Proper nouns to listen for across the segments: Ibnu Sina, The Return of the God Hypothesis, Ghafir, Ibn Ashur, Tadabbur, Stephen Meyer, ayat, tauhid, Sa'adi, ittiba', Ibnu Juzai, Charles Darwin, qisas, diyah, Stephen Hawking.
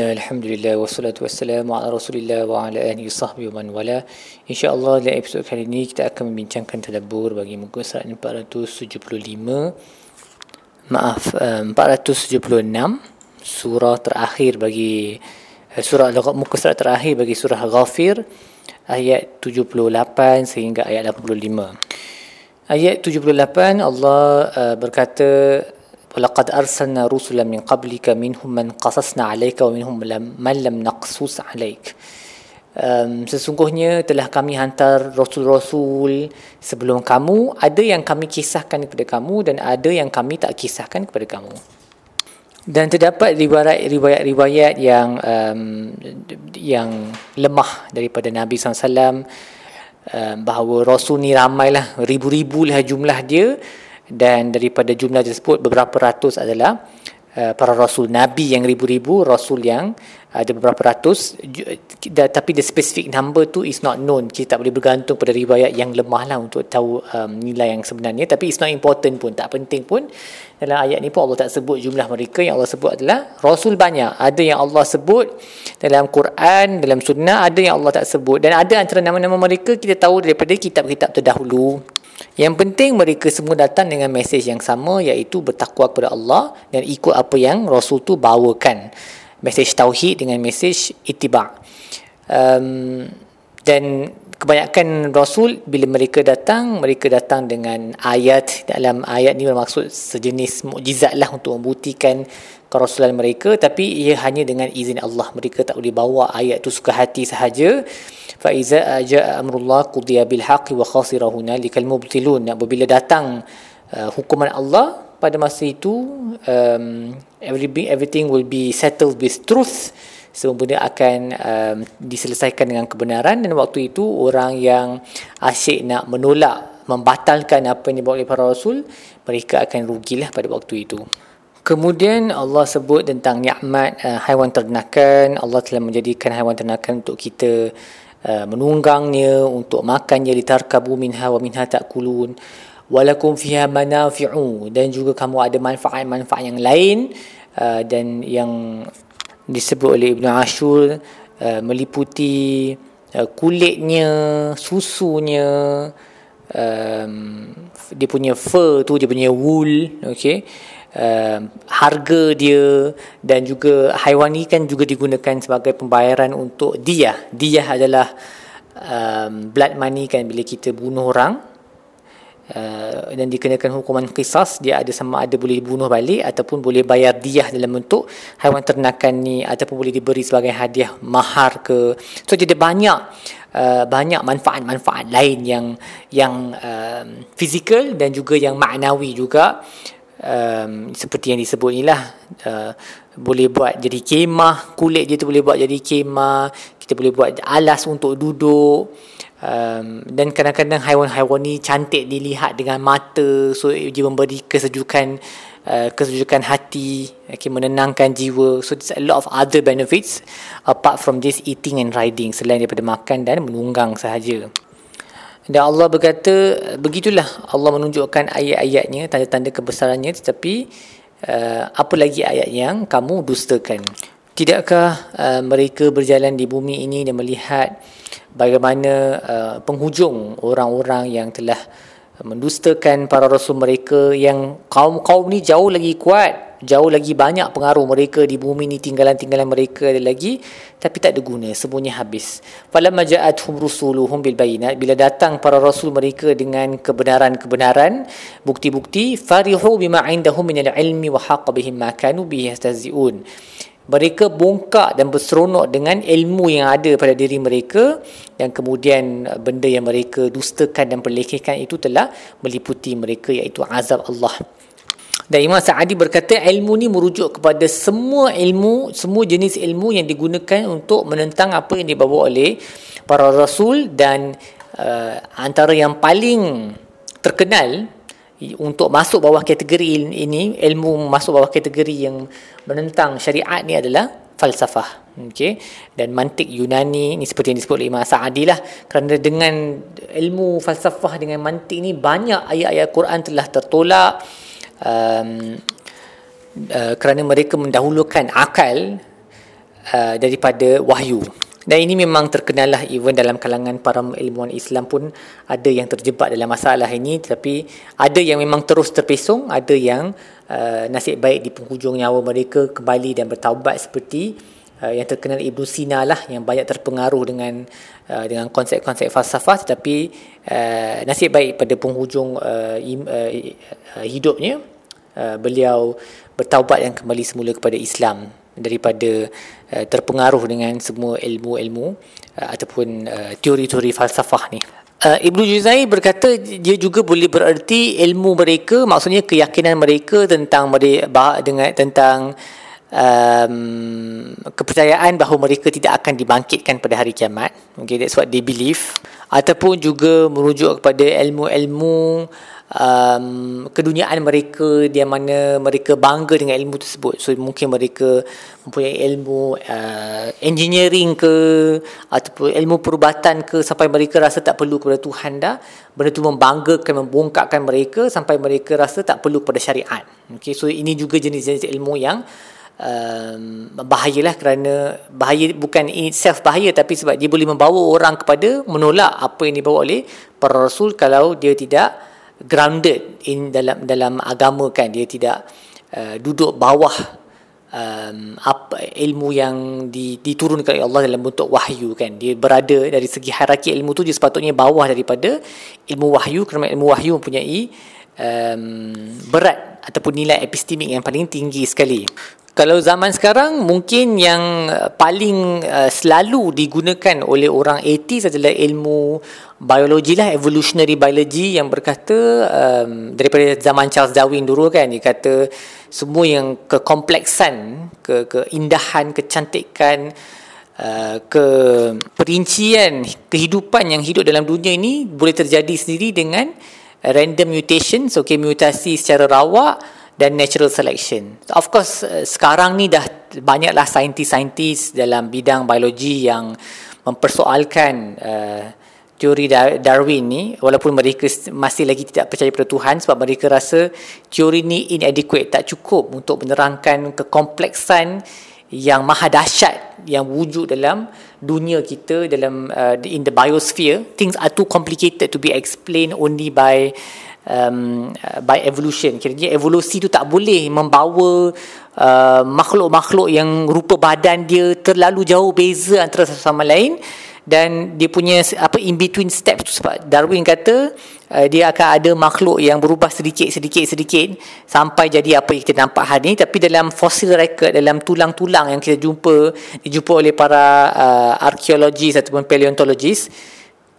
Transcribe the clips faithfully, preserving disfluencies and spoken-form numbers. Bismillah, Alhamdulillah, wassalatu wassalamu ala Rasulillah wa ala alihi sahbihi wa man wala. InsyaAllah dalam episod kali ini kita akan membincangkan tadabbur bagi muka surat empat ratus tujuh puluh lima, maaf, empat ratus tujuh puluh enam, surah terakhir bagi surah muka surat terakhir bagi surah Ghafir, ayat tujuh puluh lapan sehingga ayat lapan puluh lima. Ayat tujuh puluh lapan Allah uh, berkata, وَلَقَدْ أَرْسَلْنَا رُسُلًا مِنْ قَبْلِكَ مِنْهُمْ مَنْ قَصَصْنَا عَلَيْكَ وَمِنْهُمْ مَنْ لَمْ نَقْصُسْ عَلَيْكَ. Sesungguhnya telah kami hantar Rasul-Rasul sebelum kamu, ada yang kami kisahkan kepada kamu dan ada yang kami tak kisahkan kepada kamu. Dan terdapat riwayat-riwayat yang um, yang lemah daripada Nabi sallallahu alaihi wasallam um, bahawa Rasul ni ramailah, ribu-ribu lah jumlah dia. Dan daripada jumlah tersebut beberapa ratus adalah uh, para rasul, nabi yang ribu-ribu, rasul yang ada beberapa ratus. Tapi the specific number tu is not known. Kita tak boleh bergantung pada riwayat yang lemah lah untuk tahu um, nilai yang sebenarnya. Tapi it's not important pun, tak penting pun. Dalam ayat ni pun Allah tak sebut jumlah mereka. Yang Allah sebut adalah rasul banyak. Ada yang Allah sebut dalam Quran, dalam sunnah, ada yang Allah tak sebut. Dan ada antara nama-nama mereka kita tahu daripada kitab-kitab terdahulu. Yang penting mereka semua datang dengan mesej yang sama, iaitu bertakwa kepada Allah dan ikut apa yang Rasul tu bawakan. Mesej tauhid dengan mesej ittiba'. Um, dan kebanyakan Rasul bila mereka datang, mereka datang dengan ayat. Dalam ayat ni bermaksud sejenis mukjizat lah untuk membuktikan kerasulan mereka, tapi ia hanya dengan izin Allah. Mereka tak boleh bawa ayat tu suka hati sahaja. Fa iza jaa amrullah qudiya bil haqqi wa khasira hunalikal mubtilun. Apabila datang uh, hukuman Allah pada masa itu, um, everything, everything will be settled with truth. Semua benda akan um, diselesaikan dengan kebenaran. Dan waktu itu orang yang asyik nak menolak, membatalkan apa yang dibawa oleh para Rasul, mereka akan rugilah pada waktu itu. Kemudian Allah sebut tentang nikmat uh, haiwan ternakan. Allah telah menjadikan haiwan ternakan untuk kita uh, menunggangnya, untuk makannya. Litarkabu minha wa minha ta'kulun. Walakum fiha manafi'u. Dan juga kamu ada manfaat-manfaat yang lain. Uh, dan yang disebut oleh Ibn Ashur uh, meliputi uh, kulitnya, susunya, um, dia punya fur tu, dia punya wool. Okay. Uh, harga dia. Dan juga haiwan ni kan juga digunakan sebagai pembayaran untuk diyah. Diyah adalah um, blood money kan, bila kita bunuh orang uh, dan dikenakan hukuman qisas, dia ada sama ada boleh bunuh balik ataupun boleh bayar diyah dalam bentuk haiwan ternakan ni, ataupun boleh diberi sebagai hadiah mahar ke. So jadi banyak uh, banyak manfaat-manfaat lain yang yang um, fizikal dan juga yang maknawi juga. Um, seperti yang disebut ni lah, uh, boleh buat jadi kemah, kulit je tu boleh buat jadi kemah, kita boleh buat alas untuk duduk, um, dan kadang-kadang haiwan-haiwan ni cantik dilihat dengan mata, so dia memberi kesejukan uh, kesejukan hati, okay, menenangkan jiwa. So there's a lot of other benefits apart from just eating and riding, selain daripada makan dan menunggang sahaja. Dan Allah berkata, begitulah Allah menunjukkan ayat-ayatnya, tanda-tanda kebesarannya, tetapi uh, apa lagi ayat yang kamu dustakan? Tidakkah uh, mereka berjalan di bumi ini dan melihat bagaimana uh, penghujung orang-orang yang telah mendustakan para rasul mereka, yang kaum-kaum ni jauh lagi kuat, jauh lagi banyak pengaruh mereka di bumi ni, tinggalan-tinggalan mereka ada lagi, tapi tak ada guna, semuanya habis. Falamma ja'atuhum rusuluhum bil bayinat, bila datang para rasul mereka dengan kebenaran-kebenaran, bukti-bukti, farihu bima indahum minal ilmi wa haqa bihim ma kanu bihi yastahzi'un. Mereka bongkak dan berseronok dengan ilmu yang ada pada diri mereka, dan kemudian benda yang mereka dustakan dan perlekehkan itu telah meliputi mereka, iaitu azab Allah. Dan Imam Sa'adi berkata, ilmu ni merujuk kepada semua ilmu, semua jenis ilmu yang digunakan untuk menentang apa yang dibawa oleh para rasul. Dan uh, antara yang paling terkenal untuk masuk bawah kategori ini, ilmu masuk bawah kategori yang menentang syariat ni adalah falsafah, okay? Dan mantik Yunani ni seperti yang disebut oleh Imam Sa'adi lah, kerana dengan ilmu falsafah, dengan mantik ni, banyak ayat-ayat Quran telah tertolak um, uh, kerana mereka mendahulukan akal uh, daripada wahyu. Dan ini memang terkenalah, even dalam kalangan para ilmuwan Islam pun ada yang terjebak dalam masalah ini, tetapi ada yang memang terus terpesong, ada yang uh, nasib baik di penghujung nyawa mereka kembali dan bertaubat, seperti uh, yang terkenal Ibnu Sina lah, yang banyak terpengaruh dengan uh, dengan konsep-konsep falsafah, tetapi uh, nasib baik pada penghujung uh, im, uh, hidupnya uh, beliau bertaubat dan kembali semula kepada Islam daripada uh, terpengaruh dengan semua ilmu-ilmu uh, ataupun uh, teori-teori falsafah ni. Uh, Ibnu Juzai berkata dia juga boleh bererti ilmu mereka, maksudnya keyakinan mereka tentang mereka, dengan tentang um, kepercayaan bahawa mereka tidak akan dibangkitkan pada hari kiamat. Okay, that's what they believe. Ataupun juga merujuk kepada ilmu-ilmu Um, keduniaan mereka, di mana mereka bangga dengan ilmu tersebut. So mungkin mereka mempunyai ilmu uh, engineering ke, ataupun ilmu perubatan ke, sampai mereka rasa tak perlu kepada Tuhan dah. Benda tu membanggakan, membongkakkan mereka, sampai mereka rasa tak perlu kepada syariat. Okay, so ini juga jenis-jenis ilmu yang Um, bahayalah, kerana bahaya bukan in itself bahaya, tapi sebab dia boleh membawa orang kepada menolak apa yang dibawa oleh para rasul kalau dia tidak grounded in dalam dalam agama, kan. Dia tidak uh, duduk bawah um, apa, ilmu yang di, diturunkan oleh Allah dalam bentuk wahyu, kan. Dia berada dari segi hierarki ilmu tu, dia sepatutnya bawah daripada ilmu wahyu, kerana ilmu wahyu mempunyai um, berat ataupun nilai epistemik yang paling tinggi sekali. Kalau zaman sekarang, mungkin yang paling uh, selalu digunakan oleh orang ateis adalah ilmu biologi lah, evolutionary biology, yang berkata um, daripada zaman Charles Darwin dulu, kan. Dia kata semua yang kekompleksan, ke keindahan, kecantikan, uh, keperincian kehidupan yang hidup dalam dunia ini boleh terjadi sendiri dengan random mutations, okay, mutasi secara rawak, dan natural selection. So of course, uh, sekarang ni dah banyaklah saintis-saintis dalam bidang biologi yang mempersoalkan uh, teori Darwin ni, walaupun mereka masih lagi tidak percaya pada Tuhan, sebab mereka rasa teori ni inadequate, tak cukup untuk menerangkan kekompleksan yang maha dahsyat yang wujud dalam dunia kita, dalam uh, in the biosphere. Things are too complicated to be explained only by Um, by evolution. Kiranya evolusi tu tak boleh membawa uh, makhluk-makhluk yang rupa badan dia terlalu jauh beza antara satu sama lain, dan dia punya apa in between steps tu, sebab Darwin kata uh, dia akan ada makhluk yang berubah sedikit-sedikit-sedikit sampai jadi apa yang kita nampak hari ni. Tapi dalam fosil record, dalam tulang-tulang yang kita jumpa, dijumpa oleh para uh, archaeologist ataupun paleontologist,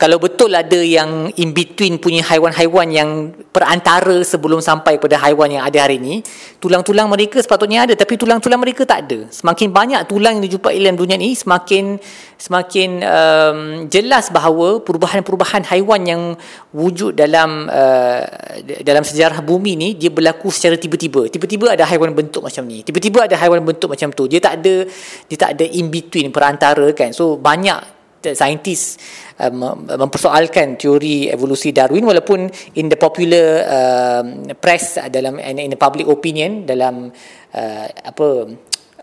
kalau betul ada yang in between punya haiwan-haiwan yang perantara sebelum sampai pada haiwan yang ada hari ini, tulang-tulang mereka sepatutnya ada, tapi tulang-tulang mereka tak ada. Semakin banyak tulang yang dijumpai dalam dunia ini, semakin semakin um, jelas bahawa perubahan-perubahan haiwan yang wujud dalam uh, dalam sejarah bumi ni, dia berlaku secara tiba-tiba. Tiba-tiba ada haiwan bentuk macam ni, tiba-tiba ada haiwan bentuk macam tu. Dia tak ada dia tak ada in between, perantara, kan. So banyak saintis uh, mempersoalkan teori evolusi Darwin, walaupun in the popular uh, press, dalam in the public opinion, dalam uh, apa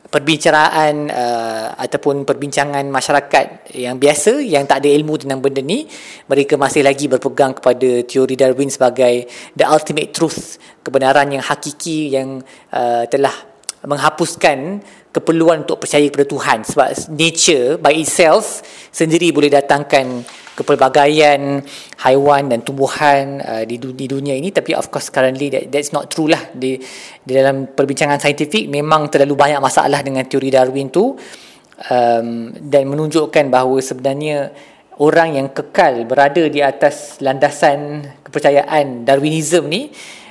perbincangan uh, ataupun perbincangan masyarakat yang biasa yang tak ada ilmu tentang benda ni, mereka masih lagi berpegang kepada teori Darwin sebagai the ultimate truth, kebenaran yang hakiki yang uh, telah menghapuskan keperluan untuk percaya kepada Tuhan, sebab nature by itself sendiri boleh datangkan kepelbagaian haiwan dan tumbuhan uh, di, di dunia ini. Tapi of course currently that, that's not true lah. Di, di dalam perbincangan saintifik memang terlalu banyak masalah dengan teori Darwin tu, um, dan menunjukkan bahawa sebenarnya orang yang kekal berada di atas landasan kepercayaan Darwinism ni,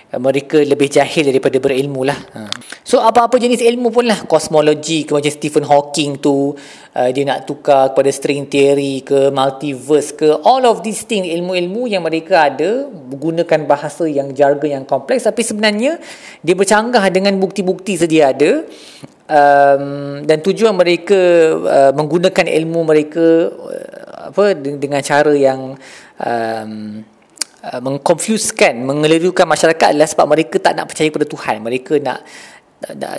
mereka lebih jahil daripada berilmu lah. Ha. So apa-apa jenis ilmu pun lah, kosmologi ke, macam Stephen Hawking tu, uh, dia nak tukar kepada string theory ke, multiverse ke, all of these things, ilmu-ilmu yang mereka ada menggunakan bahasa yang jargon yang kompleks, tapi sebenarnya dia bercanggah dengan bukti-bukti sedia ada. Um, dan tujuan mereka uh, menggunakan ilmu mereka uh, apa dengan cara yang um, mengkonfuskan, mengelirukan masyarakat adalah sebab mereka tak nak percaya pada Tuhan. Mereka nak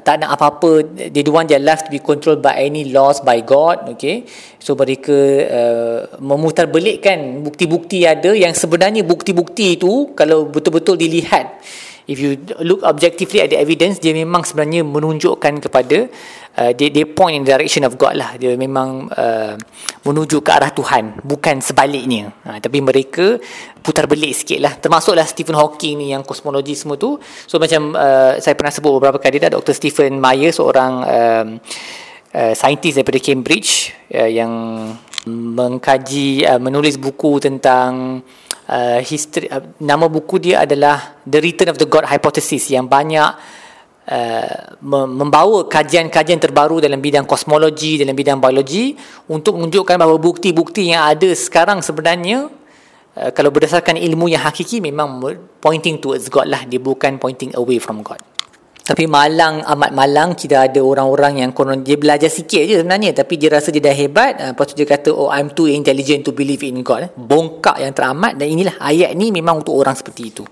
tak nak apa-apa, they don't want their life to be controlled by any laws by God. Okay, so mereka uh, memutar belikkan bukti-bukti ada yang sebenarnya bukti-bukti itu kalau betul-betul dilihat, if you look objectively at the evidence, dia memang sebenarnya menunjukkan kepada uh, they, they point in the direction of God lah, dia memang uh, menuju ke arah Tuhan, bukan sebaliknya. Ha, tapi mereka putar belik sikit lah, termasuklah Stephen Hawking ni yang kosmologi semua tu. So macam uh, saya pernah sebut beberapa kali dah, Doktor Stephen Meyer, seorang um, uh, saintis daripada Cambridge uh, yang mengkaji, uh, menulis buku tentang uh, history. Uh, nama buku dia adalah The Return of the God Hypothesis, yang banyak Uh, membawa kajian-kajian terbaru dalam bidang kosmologi, dalam bidang biologi, untuk menunjukkan bahawa bukti-bukti yang ada sekarang sebenarnya uh, kalau berdasarkan ilmu yang hakiki memang pointing towards God lah, dia bukan pointing away from God. Tapi malang, amat malang, kita ada orang-orang yang konon dia belajar sikit je sebenarnya, tapi dia rasa dia dah hebat, uh, lepas tu dia kata, oh, I'm too intelligent to believe in God. Bongkak yang teramat. Dan inilah ayat ni memang untuk orang seperti itu.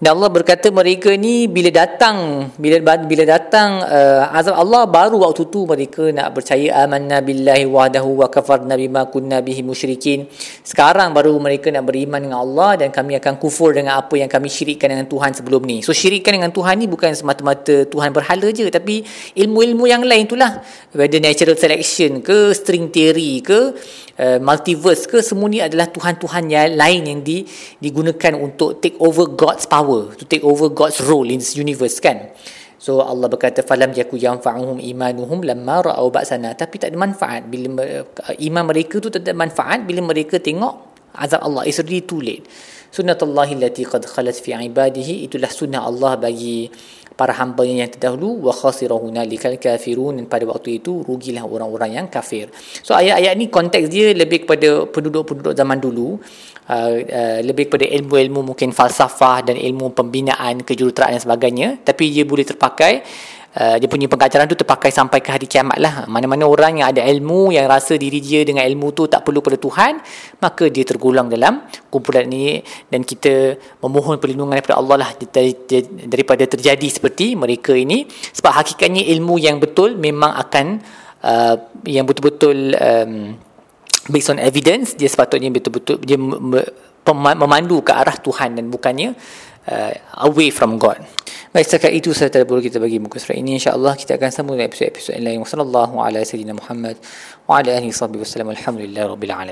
Dan Allah berkata mereka ni bila datang bila bila datang uh, azab Allah, baru waktu tu mereka nak percaya, amanna billahi wahdahu wa kafarna bima kunna bihi musyrikin. Sekarang baru mereka nak beriman dengan Allah, dan kami akan kufur dengan apa yang kami syirikkan dengan Tuhan sebelum ni. So syirikkan dengan Tuhan ni bukan semata-mata Tuhan berhala je, tapi ilmu-ilmu yang lain itulah, whether natural selection ke, string theory ke, uh, multiverse ke, semua ni adalah tuhan-tuhan yang lain yang di, digunakan untuk take over God's power, to take over God's role in this universe, kan. So Allah berkata, falam yaku yanfa'uhum imanuhum lamma ra'au ba'sana, tapi tak ada manfaat bila uh, iman mereka tu tak ada manfaat bila mereka tengok azab Allah. It's already too late. Sunnatullahi allati qad khalat fi ibadihi, itulah sunnah Allah bagi para hamba-Nya yang terdahulu. Wa khasira hunalikal kafirun, pada waktu itu rugilah orang-orang yang kafir. So ayat-ayat ni konteks dia lebih kepada penduduk-penduduk zaman dulu, uh, uh, lebih kepada ilmu-ilmu mungkin falsafah dan ilmu pembinaan kejuruteraan dan sebagainya, tapi dia boleh terpakai. Uh, dia punya pengajaran tu terpakai sampai ke hari kiamat lah. Mana-mana orang yang ada ilmu, yang rasa diri dia dengan ilmu tu tak perlu pada Tuhan, maka dia tergolong dalam kumpulan ini. Dan kita memohon perlindungan daripada Allah lah daripada terjadi seperti mereka ini, sebab hakikatnya ilmu yang betul memang akan uh, yang betul-betul um, based on evidence, dia sepatutnya betul-betul dia memandu ke arah Tuhan dan bukannya uh, away from God. Baik, setakat itu saya Tadabbur kita bagi muka surat ini. InsyaAllah kita akan sambung dengan episod-episod lain. Wassallallahu ala sayyidina Muhammad wa ala alihi wa sahbihi wasallam. Alhamdulillah rabbil alamin.